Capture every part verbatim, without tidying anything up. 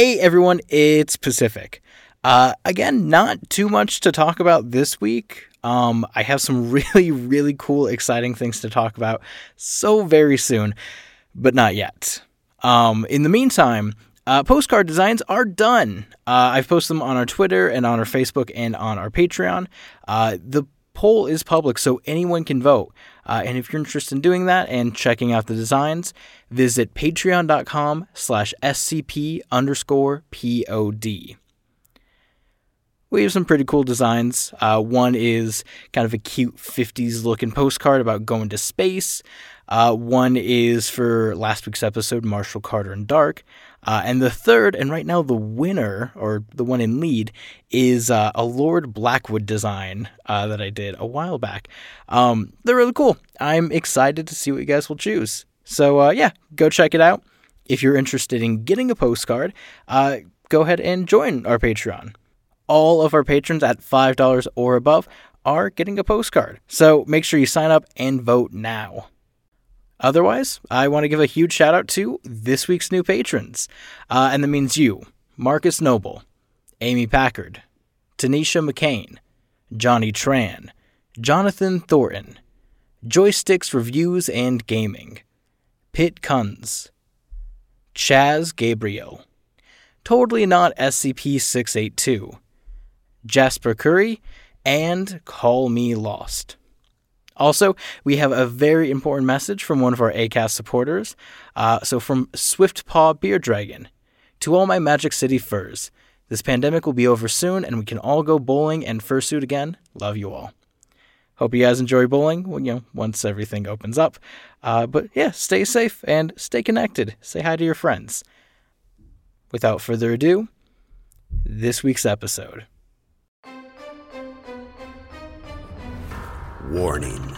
Hey everyone, it's Pacific. Uh, again, not too much to talk about this week. Um, I have some really, really cool, exciting things to talk about so very soon, but not yet. Um, in the meantime, uh, postcard designs are done. Uh, I've posted them on our Twitter and on our Facebook and on our Patreon. Uh, the poll is public, so anyone can vote. Uh, and if you're interested in doing that and checking out the designs, visit patreon.com slash scp underscore pod. We have some pretty cool designs. Uh, one is kind of a cute fifties looking postcard about going to space. Uh, one is for last week's episode, Marshall Carter and Dark. Uh, and the third, and right now the winner, or the one in lead, is uh, a Lord Blackwood design uh, that I did a while back. Um, they're really cool. I'm excited to see what you guys will choose. So uh, yeah, go check it out. If you're interested in getting a postcard, uh, go ahead and join our Patreon. All of our patrons at five dollars or above are getting a postcard. So make sure you sign up and vote now. Otherwise, I want to give a huge shout out to this week's new patrons. Uh, and that means you, Marcus Noble, Amy Packard, Tanisha McCain, Johnny Tran, Jonathan Thornton, Joysticks Reviews and Gaming, Pitt Kunz, Chaz Gabriel, Totally Not S C P six eighty-two, Jasper Curry, and Call Me Lost. Also, we have a very important message from one of our ACAST supporters. Uh, so from Swiftpaw Beer Dragon. To all my Magic City furs, this pandemic will be over soon and we can all go bowling and fursuit again. Love you all. Hope you guys enjoy bowling, well, you know, once everything opens up. Uh, but yeah, stay safe and stay connected. Say hi to your friends. Without further ado, this week's episode. Warning.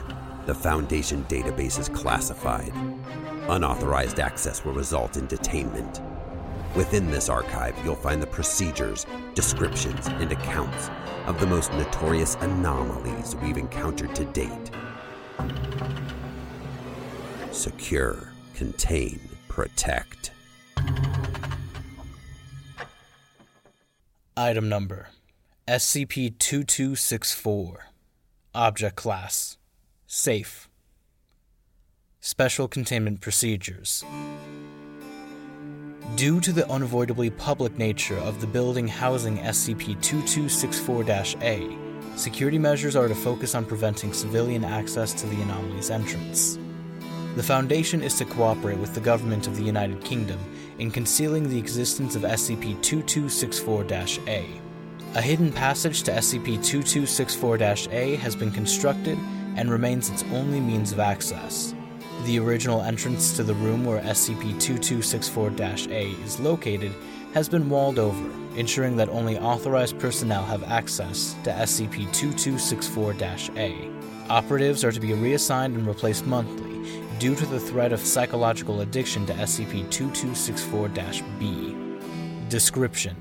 The Foundation database is classified. Unauthorized access will result in detainment. Within this archive, you'll find the procedures, descriptions, and accounts of the most notorious anomalies we've encountered to date. Secure, contain, protect. Item number, S C P twenty-two sixty-four. Object class, safe. Special containment procedures. Due to the unavoidably public nature of the building housing S C P twenty-two sixty-four A, security measures are to focus on preventing civilian access to the anomaly's entrance. The Foundation is to cooperate with the government of the United Kingdom in concealing the existence of S C P twenty-two sixty-four A. A hidden passage to S C P twenty-two sixty-four A has been constructed and remains its only means of access. The original entrance to the room where S C P twenty-two sixty-four A is located has been walled over, ensuring that only authorized personnel have access to S C P twenty-two sixty-four A. Operatives are to be reassigned and replaced monthly due to the threat of psychological addiction to S C P twenty-two sixty-four B. Description.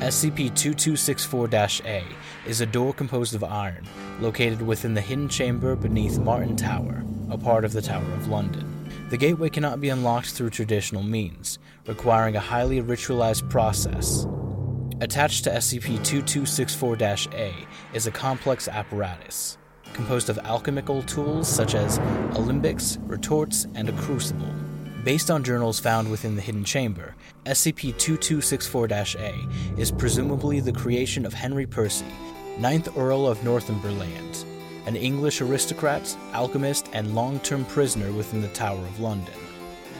S C P twenty-two sixty-four A is a door composed of iron, located within the hidden chamber beneath Martin Tower, a part of the Tower of London. The gateway cannot be unlocked through traditional means, requiring a highly ritualized process. Attached to S C P twenty-two sixty-four A is a complex apparatus, composed of alchemical tools such as alembics, retorts, and a crucible. Based on journals found within the hidden chamber, S C P twenty-two sixty-four A is presumably the creation of Henry Percy, ninth Earl of Northumberland, an English aristocrat, alchemist, and long-term prisoner within the Tower of London.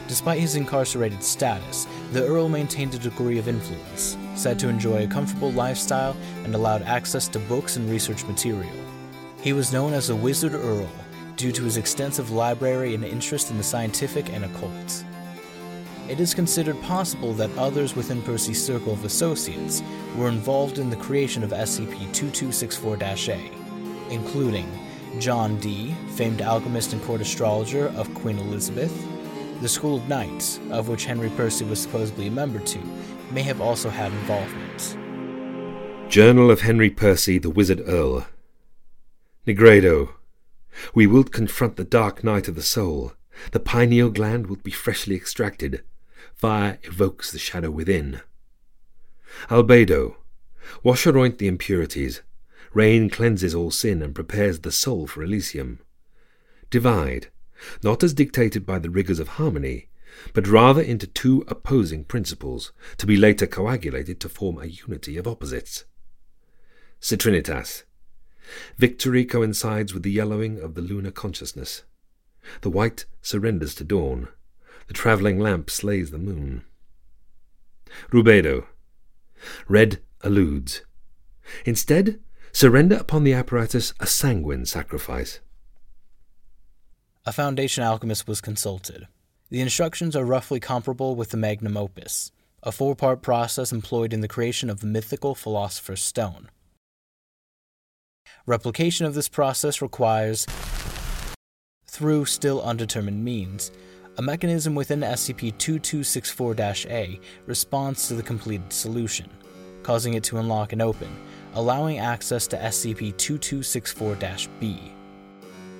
Despite his incarcerated status, the Earl maintained a degree of influence, said to enjoy a comfortable lifestyle and allowed access to books and research material. He was known as the Wizard Earl, due to his extensive library and interest in the scientific and occult. It is considered possible that others within Percy's circle of associates were involved in the creation of S C P twenty-two sixty-four A, including John Dee, famed alchemist and court astrologer of Queen Elizabeth. The School of Knights, of which Henry Percy was supposedly a member to, may have also had involvement. Journal of Henry Percy, the Wizard Earl. Negredo. We will confront the dark night of the soul. The pineal gland will be freshly extracted. Fire evokes the shadow within. Albedo. Wash aroint the impurities. Rain cleanses all sin and prepares the soul for Elysium. Divide, not as dictated by the rigours of harmony, but rather into two opposing principles, to be later coagulated to form a unity of opposites. Citrinitas. Victory coincides with the yellowing of the lunar consciousness. The white surrenders to dawn. The travelling lamp slays the moon. Rubedo. Red alludes. Instead, surrender upon the apparatus a sanguine sacrifice. A Foundation alchemist was consulted. The instructions are roughly comparable with the magnum opus, a four-part process employed in the creation of the mythical Philosopher's Stone. Replication of this process requires, through still undetermined means, a mechanism within S C P twenty-two sixty-four A responds to the completed solution, causing it to unlock and open, allowing access to S C P twenty-two sixty-four B.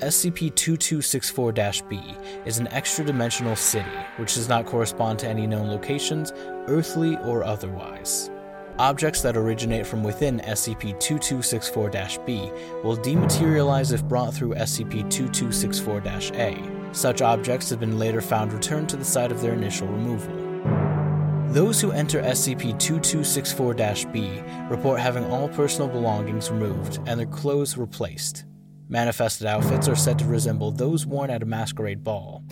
S C P twenty-two sixty-four B is an extra-dimensional city which does not correspond to any known locations, earthly or otherwise. Objects that originate from within S C P twenty-two sixty-four B will dematerialize if brought through S C P twenty-two sixty-four A. Such objects have been later found returned to the site of their initial removal. Those who enter S C P twenty-two sixty-four B report having all personal belongings removed and their clothes replaced. Manifested outfits are said to resemble those worn at a masquerade ball,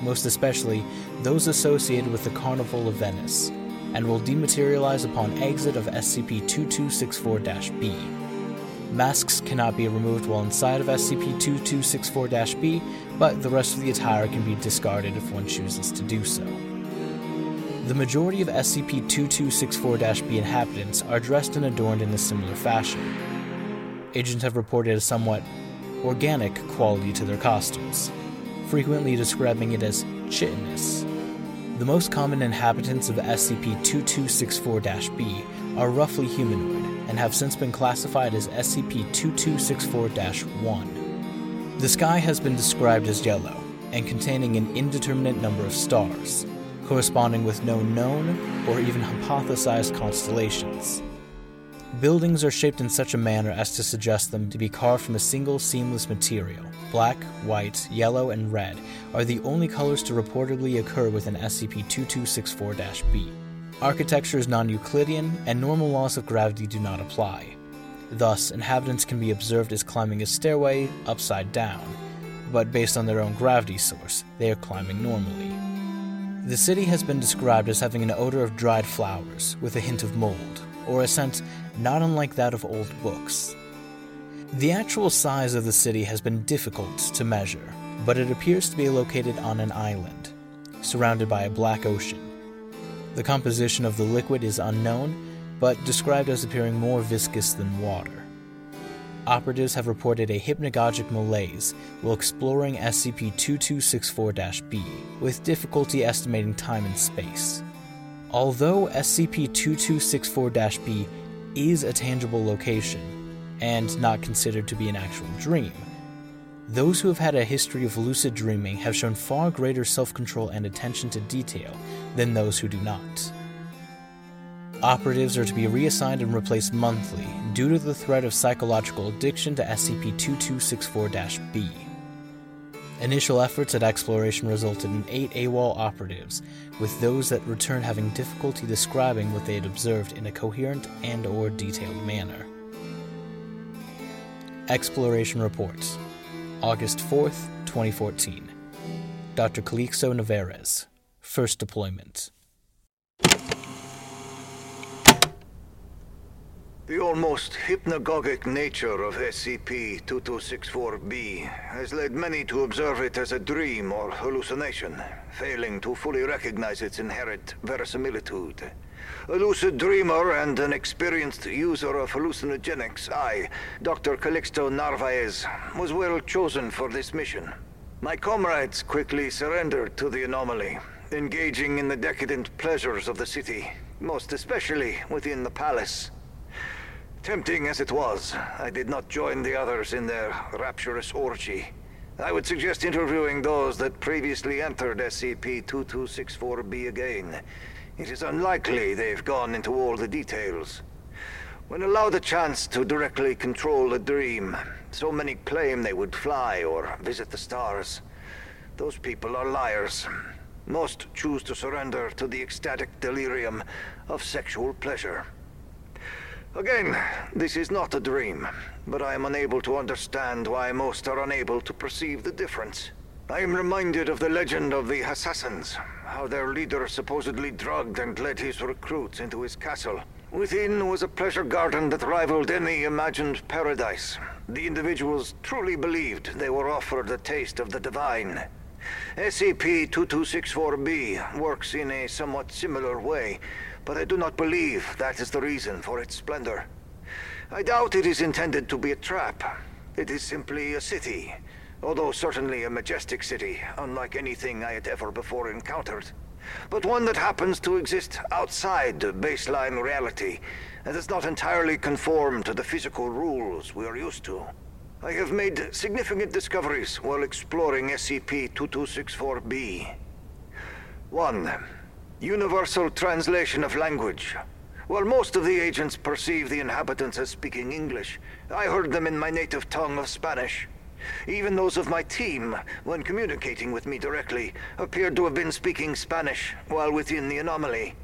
most especially those associated with the Carnival of Venice, and will dematerialize upon exit of S C P twenty-two sixty-four B. Masks cannot be removed while inside of S C P twenty-two sixty-four B, but the rest of the attire can be discarded if one chooses to do so. The majority of S C P twenty-two sixty-four B inhabitants are dressed and adorned in a similar fashion. Agents have reported a somewhat organic quality to their costumes, frequently describing it as chitinous. The most common inhabitants of S C P twenty-two sixty-four B are roughly humanoid and have since been classified as S C P twenty-two sixty-four one. The sky has been described as yellow and containing an indeterminate number of stars, corresponding with no known or even hypothesized constellations. Buildings are shaped in such a manner as to suggest them to be carved from a single seamless material. Black, white, yellow, and red are the only colors to reportedly occur within S C P twenty-two sixty-four B. Architecture is non-Euclidean, and normal laws of gravity do not apply. Thus, inhabitants can be observed as climbing a stairway upside down, but based on their own gravity source, they are climbing normally. The city has been described as having an odor of dried flowers, with a hint of mold, or a scent not unlike that of old books. The actual size of the city has been difficult to measure, but it appears to be located on an island, surrounded by a black ocean. The composition of the liquid is unknown, but described as appearing more viscous than water. Operatives have reported a hypnagogic malaise while exploring S C P twenty-two sixty-four B, with difficulty estimating time and space. Although S C P twenty-two sixty-four B is a tangible location, and not considered to be an actual dream, those who have had a history of lucid dreaming have shown far greater self-control and attention to detail than those who do not. Operatives are to be reassigned and replaced monthly due to the threat of psychological addiction to S C P twenty-two sixty-four B. Initial efforts at exploration resulted in eight AWOL operatives, with those that returned having difficulty describing what they had observed in a coherent and/or detailed manner. Exploration Reports, August fourth, twenty fourteen. Doctor Calixto Narvaez, First Deployment. The almost hypnagogic nature of S C P twenty-two sixty-four B has led many to observe it as a dream or hallucination, failing to fully recognize its inherent verisimilitude. A lucid dreamer and an experienced user of hallucinogenics, I, Doctor Calixto Narvaez, was well chosen for this mission. My comrades quickly surrendered to the anomaly, engaging in the decadent pleasures of the city, most especially within the palace. Tempting as it was, I did not join the others in their rapturous orgy. I would suggest interviewing those that previously entered S C P twenty-two sixty-four B again, It is unlikely they've gone into all the details. When allowed a chance to directly control a dream, so many claim they would fly or visit the stars. Those people are liars. Most choose to surrender to the ecstatic delirium of sexual pleasure. Again, this is not a dream, but I am unable to understand why most are unable to perceive the difference. I am reminded of the legend of the Assassins, how their leader supposedly drugged and led his recruits into his castle. Within was a pleasure garden that rivaled any imagined paradise. The individuals truly believed they were offered a taste of the divine. S C P twenty-two sixty-four B works in a somewhat similar way, but I do not believe that is the reason for its splendor. I doubt it is intended to be a trap. It is simply a city, although certainly a majestic city, unlike anything I had ever before encountered. But one that happens to exist outside the baseline reality and does not entirely conform to the physical rules we are used to. I have made significant discoveries while exploring S C P twenty-two sixty-four B. one. Universal translation of language. While most of the agents perceive the inhabitants as speaking English, I heard them in my native tongue of Spanish. Even those of my team, when communicating with me directly, appeared to have been speaking Spanish while within the anomaly.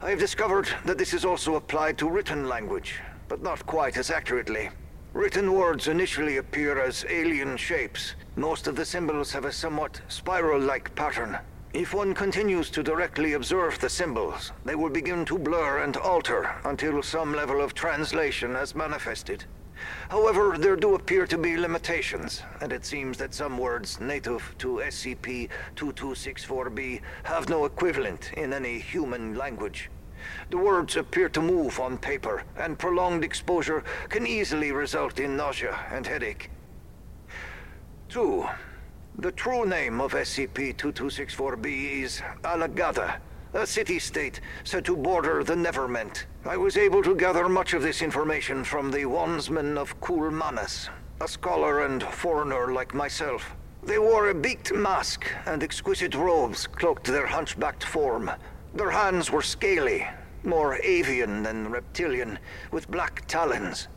I have discovered that this is also applied to written language, but not quite as accurately. Written words initially appear as alien shapes. Most of the symbols have a somewhat spiral-like pattern. If one continues to directly observe the symbols, they will begin to blur and alter until some level of translation has manifested. However, there do appear to be limitations, and it seems that some words native to S C P twenty-two sixty-four B have no equivalent in any human language. The words appear to move on paper, and prolonged exposure can easily result in nausea and headache. two. The true name of S C P twenty-two sixty-four B is Alagadda, a city-state said to border the Neverment. I was able to gather much of this information from the Wandsmen of Kol-Manas, a scholar and foreigner like myself. They wore a beaked mask, and exquisite robes cloaked their hunchbacked form. Their hands were scaly, more avian than reptilian, with black talons.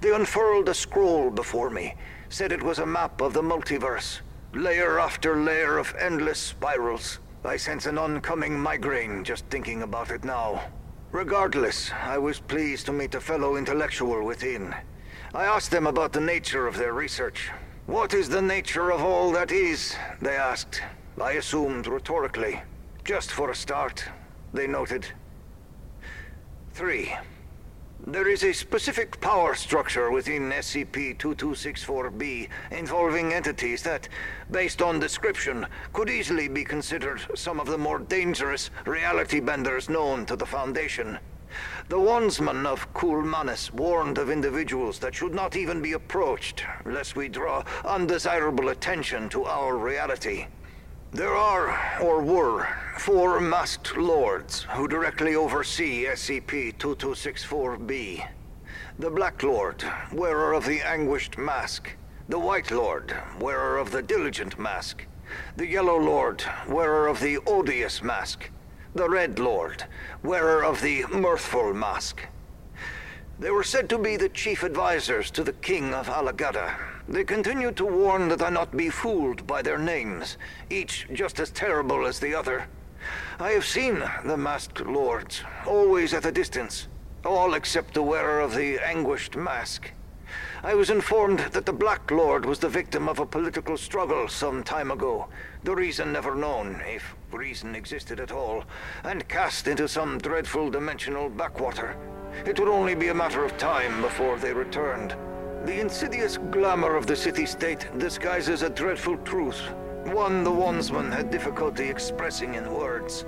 They unfurled a scroll before me, said it was a map of the multiverse, layer after layer of endless spirals. I sense an oncoming migraine just thinking about it now. Regardless, I was pleased to meet a fellow intellectual within. I asked them about the nature of their research. "What is the nature of all that is?" they asked. I assumed rhetorically. Just for a start, they noted. three. There is a specific power structure within S C P twenty-two sixty-four B involving entities that, based on description, could easily be considered some of the more dangerous reality benders known to the Foundation. The Wandsmen of Kol-Manas warned of individuals that should not even be approached, lest we draw undesirable attention to our reality. There are, or were, four masked lords who directly oversee S C P twenty-two sixty-four B. The Black Lord, wearer of the anguished mask. The White Lord, wearer of the diligent mask. The Yellow Lord, wearer of the odious mask. The Red Lord, wearer of the mirthful mask. They were said to be the chief advisors to the King of Alagadda. They continued to warn that I not be fooled by their names, each just as terrible as the other. I have seen the masked lords, always at a distance, all except the wearer of the anguished mask. I was informed that the Black Lord was the victim of a political struggle some time ago, the reason never known, if reason existed at all, and cast into some dreadful dimensional backwater. It would only be a matter of time before they returned. The insidious glamour of the city-state disguises a dreadful truth, one the Wandsmen had difficulty expressing in words.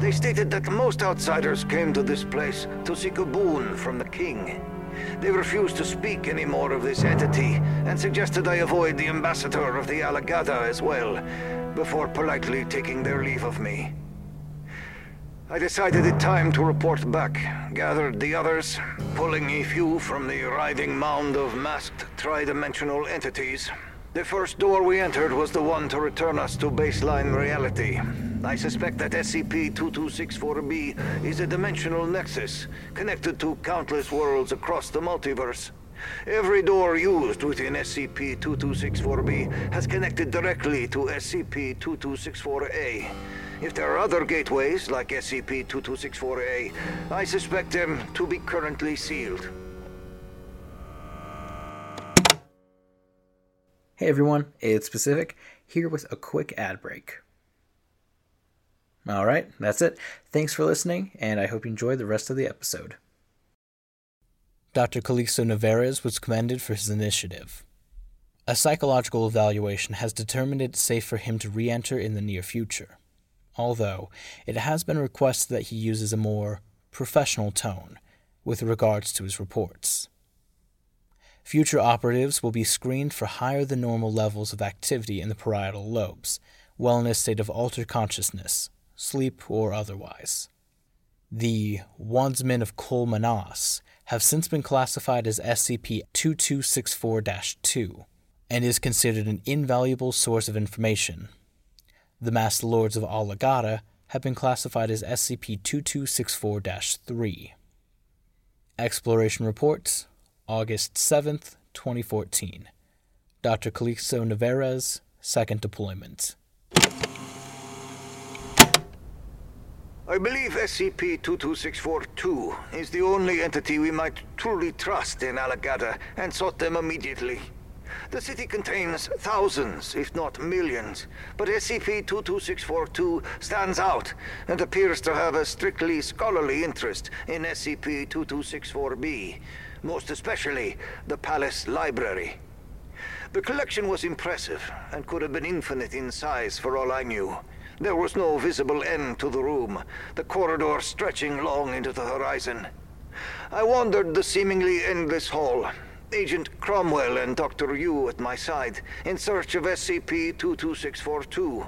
They stated that most outsiders came to this place to seek a boon from the king. They refused to speak any more of this entity and suggested I avoid the ambassador of the Alagadda as well, before politely taking their leave of me. I decided it time to report back, gathered the others, pulling a few from the writhing mound of masked tri-dimensional entities. The first door we entered was the one to return us to baseline reality. I suspect that S C P twenty-two sixty-four B is a dimensional nexus, connected to countless worlds across the multiverse. Every door used within S C P twenty-two sixty-four B has connected directly to S C P twenty-two sixty-four A. If there are other gateways, like S C P twenty-two sixty-four A, I suspect them to be currently sealed. Hey everyone, it's Pacific, here with a quick ad break. Alright, that's it. Thanks for listening, and I hope you enjoy the rest of the episode. Doctor Calixto Narvaez was commended for his initiative. A psychological evaluation has determined it's safe for him to re-enter in the near future, although it has been requested that he uses a more professional tone with regards to his reports. Future operatives will be screened for higher-than-normal levels of activity in the parietal lobes, while in a state of altered consciousness, sleep or otherwise. The Wandsmen of Kol-Manas have since been classified as S C P twenty-two sixty-four dash two, and is considered an invaluable source of information. The Master Lords of Alagadda have been classified as S C P twenty-two sixty-four dash three. Exploration reports, August seventh, twenty fourteen. Doctor Calixto Narvaez, second deployment. I believe S C P twenty-two sixty-four dash two is the only entity we might truly trust in Alagadda, and sought them immediately. The city contains thousands, if not millions, but S C P twenty-two sixty-four dash two stands out and appears to have a strictly scholarly interest in S C P twenty-two sixty-four B, most especially the Palace Library. The collection was impressive and could have been infinite in size for all I knew. There was no visible end to the room, the corridor stretching long into the horizon. I wandered the seemingly endless hall, Agent Cromwell and Doctor Yu at my side, in search of S C P twenty-two sixty-four dash two.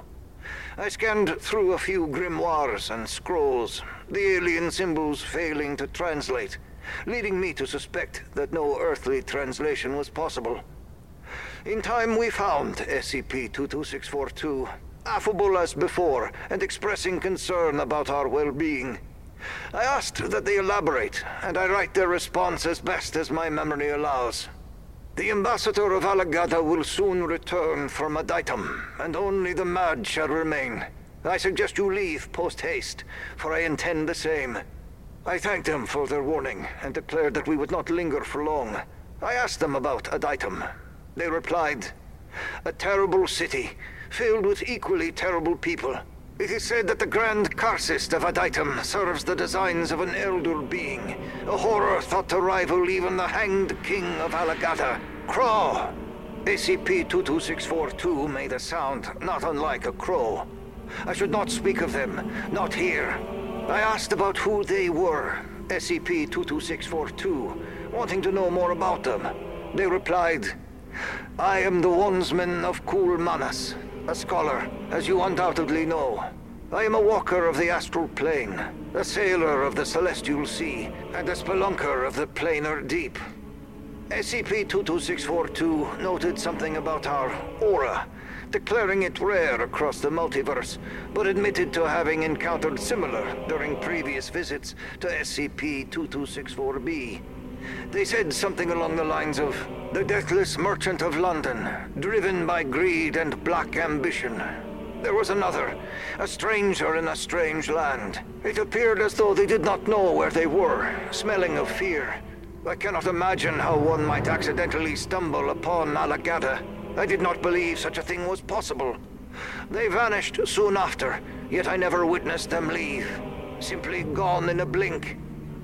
I scanned through a few grimoires and scrolls, the alien symbols failing to translate, leading me to suspect that no earthly translation was possible. In time we found S C P twenty-two sixty-four dash two. Affable as before, and expressing concern about our well-being. I asked that they elaborate, and I write their response as best as my memory allows. The ambassador of Alagadda will soon return from Adytum, and only the mad shall remain. I suggest you leave post-haste, for I intend the same. I thanked them for their warning, and declared that we would not linger for long. I asked them about Adytum. They replied, "A terrible city, filled with equally terrible people. It is said that the Grand Carcist of Adytum serves the designs of an elder being, a horror thought to rival even the Hanged King of Alagadda, Crow." S C P twenty-two sixty-four dash two made a sound not unlike a crow. I should not speak of them, not here. I asked about who they were, S C P twenty-two sixty-four dash two, wanting to know more about them. They replied, "I am the Wandsmen of Kol-Manas, a scholar, as you undoubtedly know. I am a walker of the astral plane, a sailor of the celestial sea, and a spelunker of the planar deep." S C P twenty-two sixty-four dash two noted something about our aura, declaring it rare across the multiverse, but admitted to having encountered similar during previous visits to S C P twenty-two sixty-four B. They said something along the lines of, "The deathless merchant of London, driven by greed and black ambition." There was another, "A stranger in a strange land." It appeared as though they did not know where they were, smelling of fear. I cannot imagine how one might accidentally stumble upon Alagadda. I did not believe such a thing was possible. They vanished soon after, yet I never witnessed them leave. Simply gone in a blink.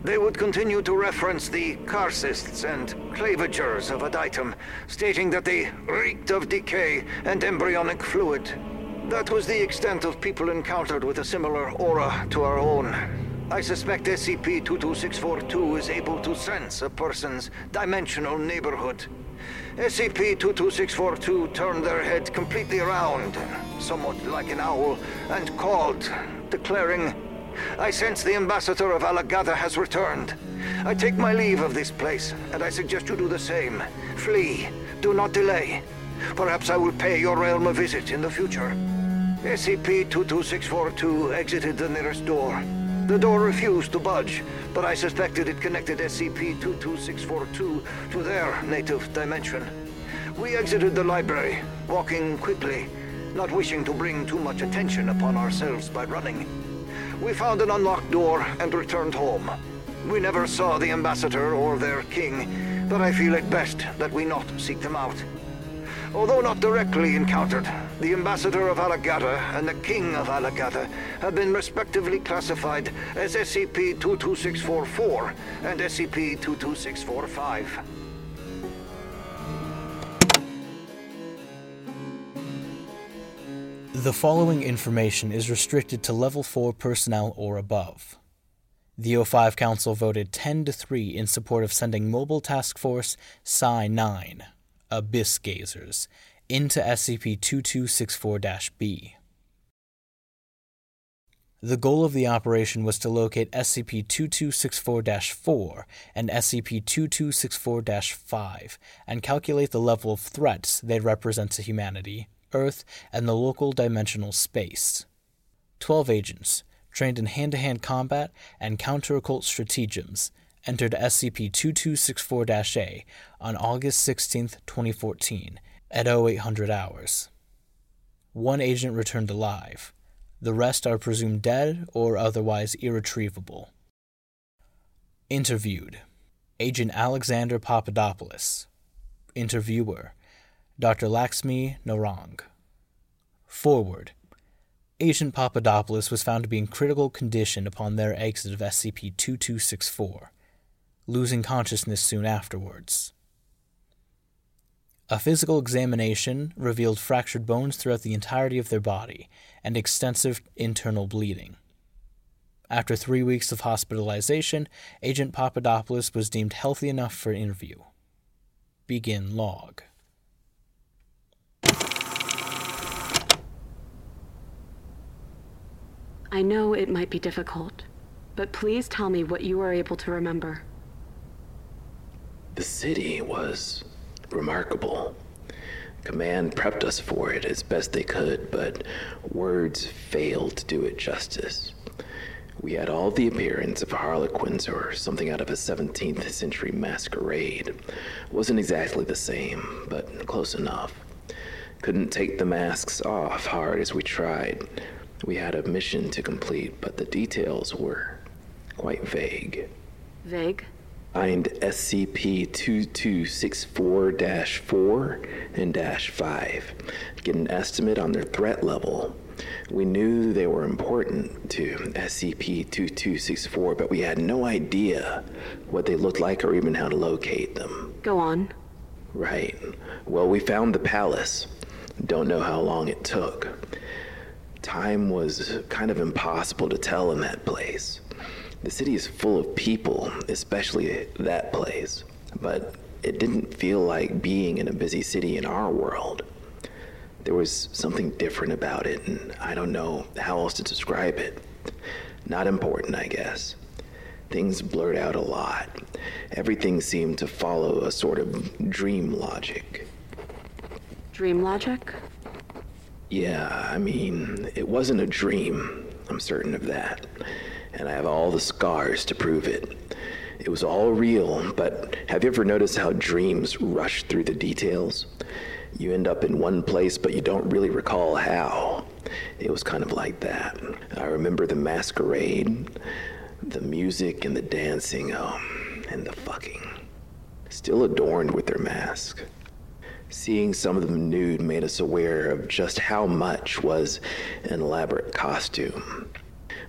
They would continue to reference the Carcists and Clavagers of Adytum, stating that they reeked of decay and embryonic fluid. That was the extent of people encountered with a similar aura to our own. I suspect S C P twenty-two sixty-four dash two is able to sense a person's dimensional neighborhood. S C P twenty-two sixty-four dash two turned their head completely around, somewhat like an owl, and called, declaring, "I sense the ambassador of Alagadda has returned. I take my leave of this place, and I suggest you do the same. Flee. Do not delay. Perhaps I will pay your realm a visit in the future. S C P twenty-two sixty-four dash two exited the nearest door. The door refused to budge, but I suspected it connected S C P twenty-two sixty-four dash two to their native dimension. We exited the library, walking quickly, not wishing to bring too much attention upon ourselves by running. We found an unlocked door and returned home. We never saw the ambassador or their king, but I feel it best that we not seek them out. Although not directly encountered, the ambassador of Alagadda and the king of Alagadda have been respectively classified as S C P twenty-two sixty-four dash four and S C P twenty-two sixty-four dash five. The following information is restricted to Level four personnel or above. The O five Council voted ten to three in support of sending Mobile Task Force Psi nine, Abyss Gazers, into S C P twenty-two sixty-four dash B. The goal of the operation was to locate S C P twenty-two sixty-four dash four and S C P twenty-two sixty-four dash five and calculate the level of threats they represent to humanity, Earth, and the local dimensional space. Twelve agents, trained in hand-to-hand combat and counter-occult stratagems, entered S C P twenty-two sixty-four dash A on August sixteenth, twenty fourteen, at oh eight hundred hours. One agent returned alive. The rest are presumed dead or otherwise irretrievable. Interviewed: Agent Alexander Papadopoulos. Interviewer: Doctor Laxmi Narang. Forward: Agent Papadopoulos was found to be in critical condition upon their exit of S C P twenty-two sixty-four, losing consciousness soon afterwards. A physical examination revealed fractured bones throughout the entirety of their body and extensive internal bleeding. After three weeks of hospitalization, Agent Papadopoulos was deemed healthy enough for an interview. Begin log. I know it might be difficult, but please tell me what you were able to remember. The city was remarkable. Command prepped us for it as best they could, but words failed to do it justice. We had all the appearance of harlequins or something out of a seventeenth century masquerade. Wasn't exactly the same, but close enough. Couldn't take the masks off hard as we tried. We had a mission to complete, but the details were quite vague. Vague? Find S C P twenty-two sixty-four dash four and dash five. Get an estimate on their threat level. We knew they were important to S C P twenty-two sixty-four, but we had no idea what they looked like or even how to locate them. Go on. Right. Well, we found the palace. Don't know how long it took. Time was kind of impossible to tell in that place. The city is full of people, especially that place, but it didn't feel like being in a busy city in our world. There was something different about it, and I don't know how else to describe it. Not important, I guess. Things blurred out a lot. Everything seemed to follow a sort of dream logic. Dream logic? Yeah, I mean, it wasn't a dream. I'm certain of that. And I have all the scars to prove it. It was all real, but have you ever noticed how dreams rush through the details? You end up in one place, but you don't really recall how. It was kind of like that. I remember the masquerade, the music and the dancing, oh, and the fucking. Still adorned with their mask. Seeing some of them nude made us aware of just how much was an elaborate costume.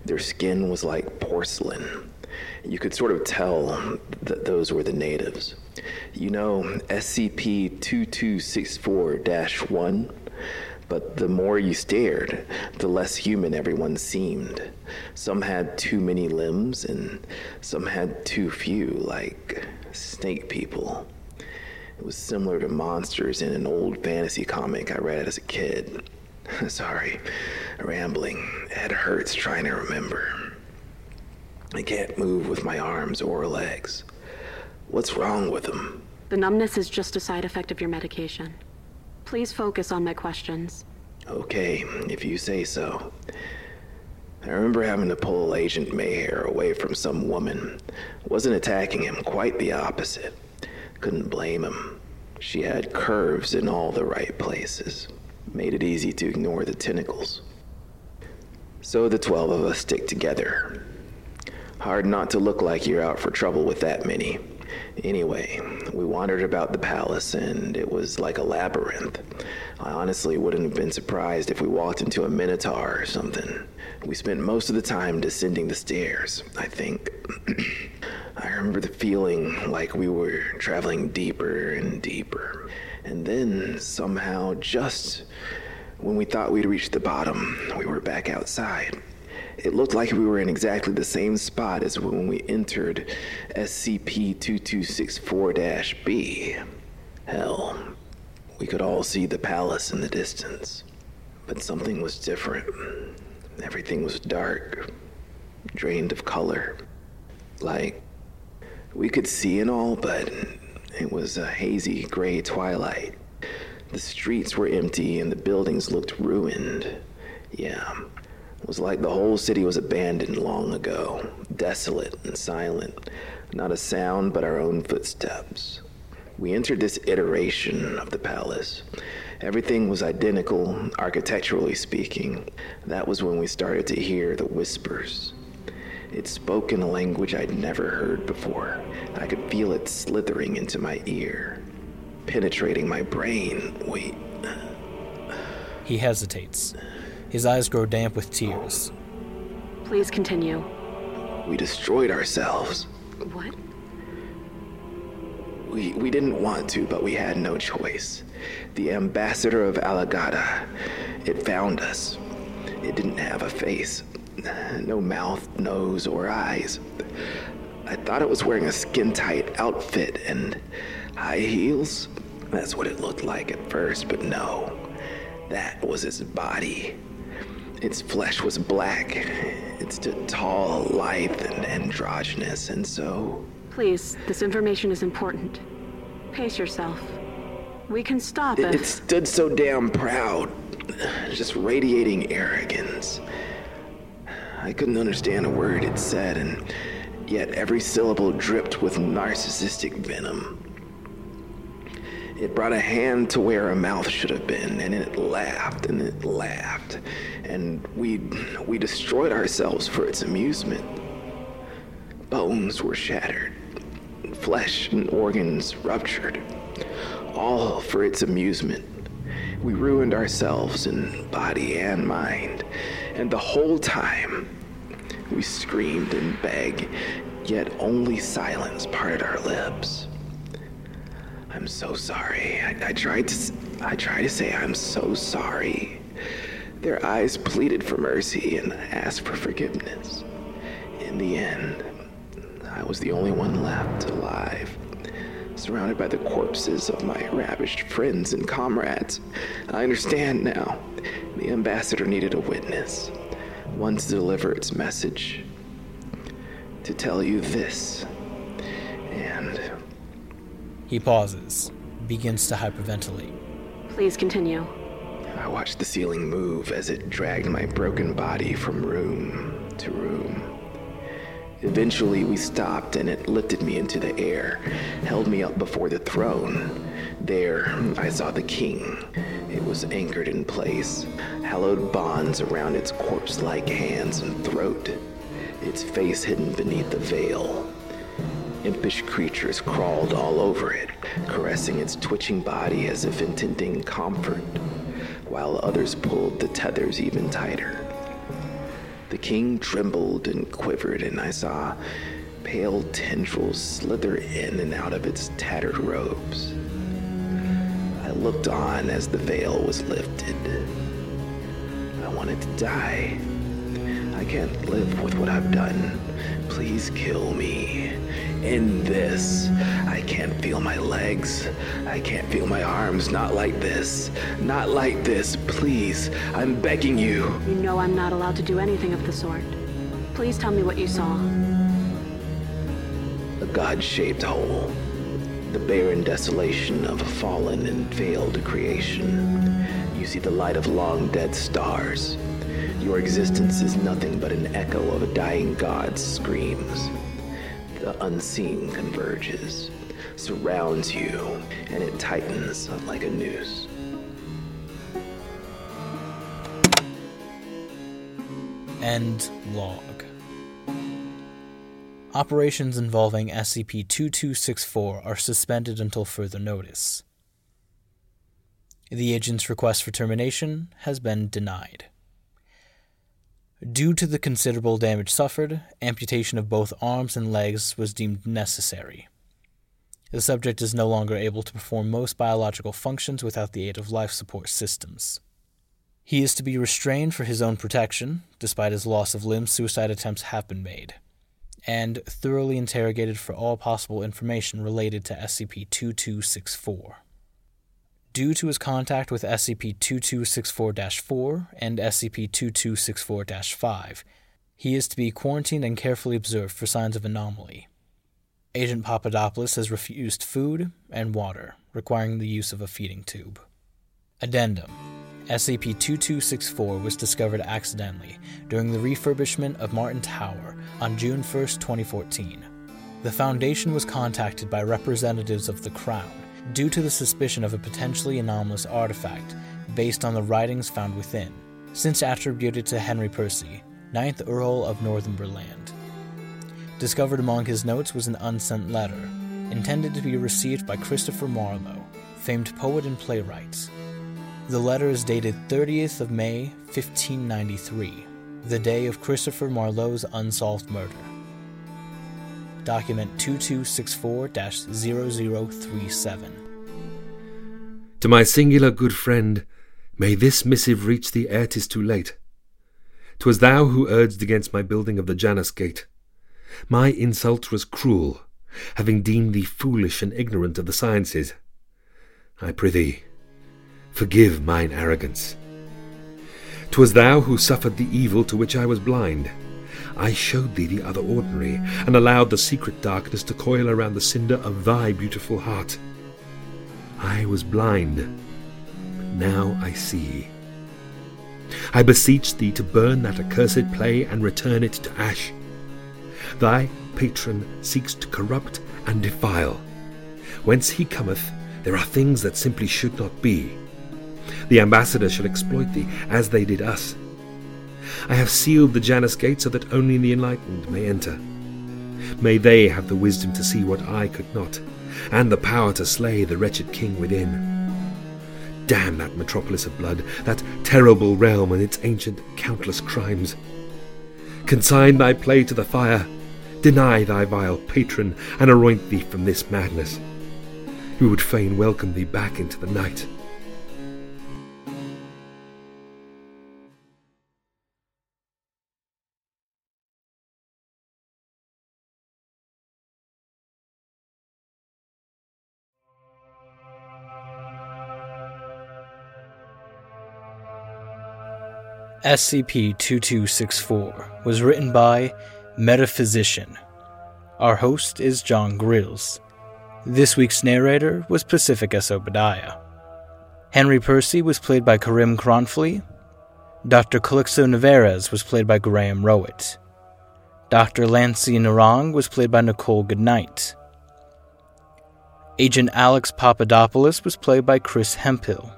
Their skin was like porcelain. You could sort of tell that those were the natives. You know S C P twenty-two sixty-four dash one? But the more you stared, the less human everyone seemed. Some had too many limbs, and some had too few, like snake people. It was similar to monsters in an old fantasy comic I read as a kid. Sorry, rambling. It hurts trying to remember. I can't move with my arms or legs. What's wrong with them? The numbness is just a side effect of your medication. Please focus on my questions. Okay, if you say so. I remember having to pull Agent Mayhair away from some woman. Wasn't attacking him, quite the opposite. Couldn't blame him. She had curves in all the right places. Made it easy to ignore the tentacles. So the twelve of us stick together. Hard not to look like you're out for trouble with that many. Anyway, we wandered about the palace and it was like a labyrinth. I honestly wouldn't have been surprised if we walked into a minotaur or something. We spent most of the time descending the stairs, I think. I remember the feeling like we were traveling deeper and deeper. And then somehow, just when we thought we'd reached the bottom, we were back outside. It looked like we were in exactly the same spot as when we entered S C P twenty-two sixty-four B. Hell, we could all see the palace in the distance, but something was different. Everything was dark, drained of color. Like, we could see and all, but it was a hazy gray twilight. The streets were empty and the buildings looked ruined. Yeah. It was like the whole city was abandoned long ago, desolate and silent, not a sound but our own footsteps. We entered this iteration of the palace. Everything was identical, architecturally speaking. That was when we started to hear the whispers. It spoke in a language I'd never heard before. I could feel it slithering into my ear, penetrating my brain. Wait. He hesitates. His eyes grow damp with tears. Please continue. We destroyed ourselves. What? We we didn't want to, but we had no choice. The ambassador of Alagadda, it found us. It didn't have a face. No mouth, nose, or eyes. I thought it was wearing a skin-tight outfit and high heels. That's what it looked like at first, but no. That was its body. Its flesh was black. It stood tall, lithe, and androgynous, and so... Please, this information is important. Pace yourself. We can stop it, if... It stood so damn proud, just radiating arrogance. I couldn't understand a word it said, and yet every syllable dripped with narcissistic venom. It brought a hand to where a mouth should have been, and it laughed, and it laughed, and we we destroyed ourselves for its amusement. Bones were shattered, flesh and organs ruptured, all for its amusement. We ruined ourselves in body and mind, and the whole time we screamed and begged, yet only silence parted our lips. I'm so sorry. I, I tried to I tried to say I'm so sorry. Their eyes pleaded for mercy and asked for forgiveness. In the end, I was the only one left alive, surrounded by the corpses of my ravished friends and comrades. I understand now. The ambassador needed a witness, one to deliver its message, to tell you this, and... He pauses, begins to hyperventilate. Please continue. I watched the ceiling move as it dragged my broken body from room to room. Eventually we stopped and it lifted me into the air, held me up before the throne. There, I saw the king. It was anchored in place, hallowed bonds around its corpse-like hands and throat, its face hidden beneath the veil. Impish creatures crawled all over it, caressing its twitching body as if intending comfort, while others pulled the tethers even tighter. The king trembled and quivered, and I saw pale tendrils slither in and out of its tattered robes. I looked on as the veil was lifted. I wanted to die. I can't live with what I've done. Please kill me. End this. I can't feel my legs. I can't feel my arms. Not like this. Not like this. Please. I'm begging you. You know I'm not allowed to do anything of the sort. Please tell me what you saw. A god-shaped hole. the barren desolation of a fallen and failed creation. You see the light of long-dead stars. Your existence is nothing but an echo of a dying god's screams. The unseen converges, surrounds you, and it tightens like a noose. End log. Operations involving S C P twenty-two sixty-four are suspended until further notice. The agent's request for termination has been denied. Due to the considerable damage suffered, amputation of both arms and legs was deemed necessary. The subject is no longer able to perform most biological functions without the aid of life support systems. He is to be restrained for his own protection. Despite his loss of limbs, suicide attempts have been made, and thoroughly interrogated for all possible information related to S C P twenty-two sixty-four. Due to his contact with S C P twenty-two sixty-four dash four and S C P twenty-two sixty-four dash five, he is to be quarantined and carefully observed for signs of anomaly. Agent Papadopoulos has refused food and water, requiring the use of a feeding tube. Addendum. S C P twenty-two sixty-four was discovered accidentally during the refurbishment of Martin Tower on June first, twenty fourteen. The Foundation was contacted by representatives of the Crown due to the suspicion of a potentially anomalous artifact based on the writings found within, since attributed to Henry Percy, ninth Earl of Northumberland. Discovered among his notes was an unsent letter, intended to be received by Christopher Marlowe, famed poet and playwright. The letter is dated thirtieth of May, fifteen ninety-three, the day of Christopher Marlowe's unsolved murder. Document twenty-two sixty-four dash zero zero three seven. To my singular good friend, may this missive reach thee ere 'tis too late. 'Twas thou who urged against my building of the Janus Gate. My insult was cruel, having deemed thee foolish and ignorant of the sciences. I prithee, forgive mine arrogance. 'Twas thou who suffered the evil to which I was blind. I showed thee the other ordinary, and allowed the secret darkness to coil around the cinder of thy beautiful heart. I was blind, now I see. I beseech thee to burn that accursed play and return it to ash. Thy patron seeks to corrupt and defile. Whence he cometh, there are things that simply should not be. The ambassador shall exploit thee, as they did us. I have sealed the Janus Gate so that only the enlightened may enter. May they have the wisdom to see what I could not, and the power to slay the wretched king within. Damn that metropolis of blood, that terrible realm and its ancient countless crimes. Consign thy play to the fire, deny thy vile patron, and anoint thee from this madness. We would fain welcome thee back into the night. S C P twenty-two sixty-four was written by Metaphysician. Our host is Jon Grilz. This week's narrator was Pacific S. Obadiah. Henry Percy was played by Karim Kronfli. Doctor Calixto Narvaez was played by Graham Rowat. Doctor Laxmi Narang was played by Nicole Goodnight. Agent Alex Papadopoulos was played by Chris Hempill.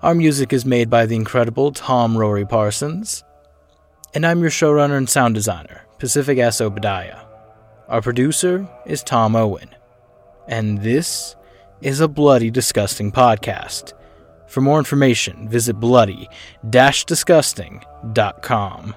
Our music is made by the incredible Tom Rory Parsons. And I'm your showrunner and sound designer, Pacific S. Obadiah. Our producer is Tom Owen. And this is a Bloody Disgusting podcast. For more information, visit bloody dash disgusting dot com.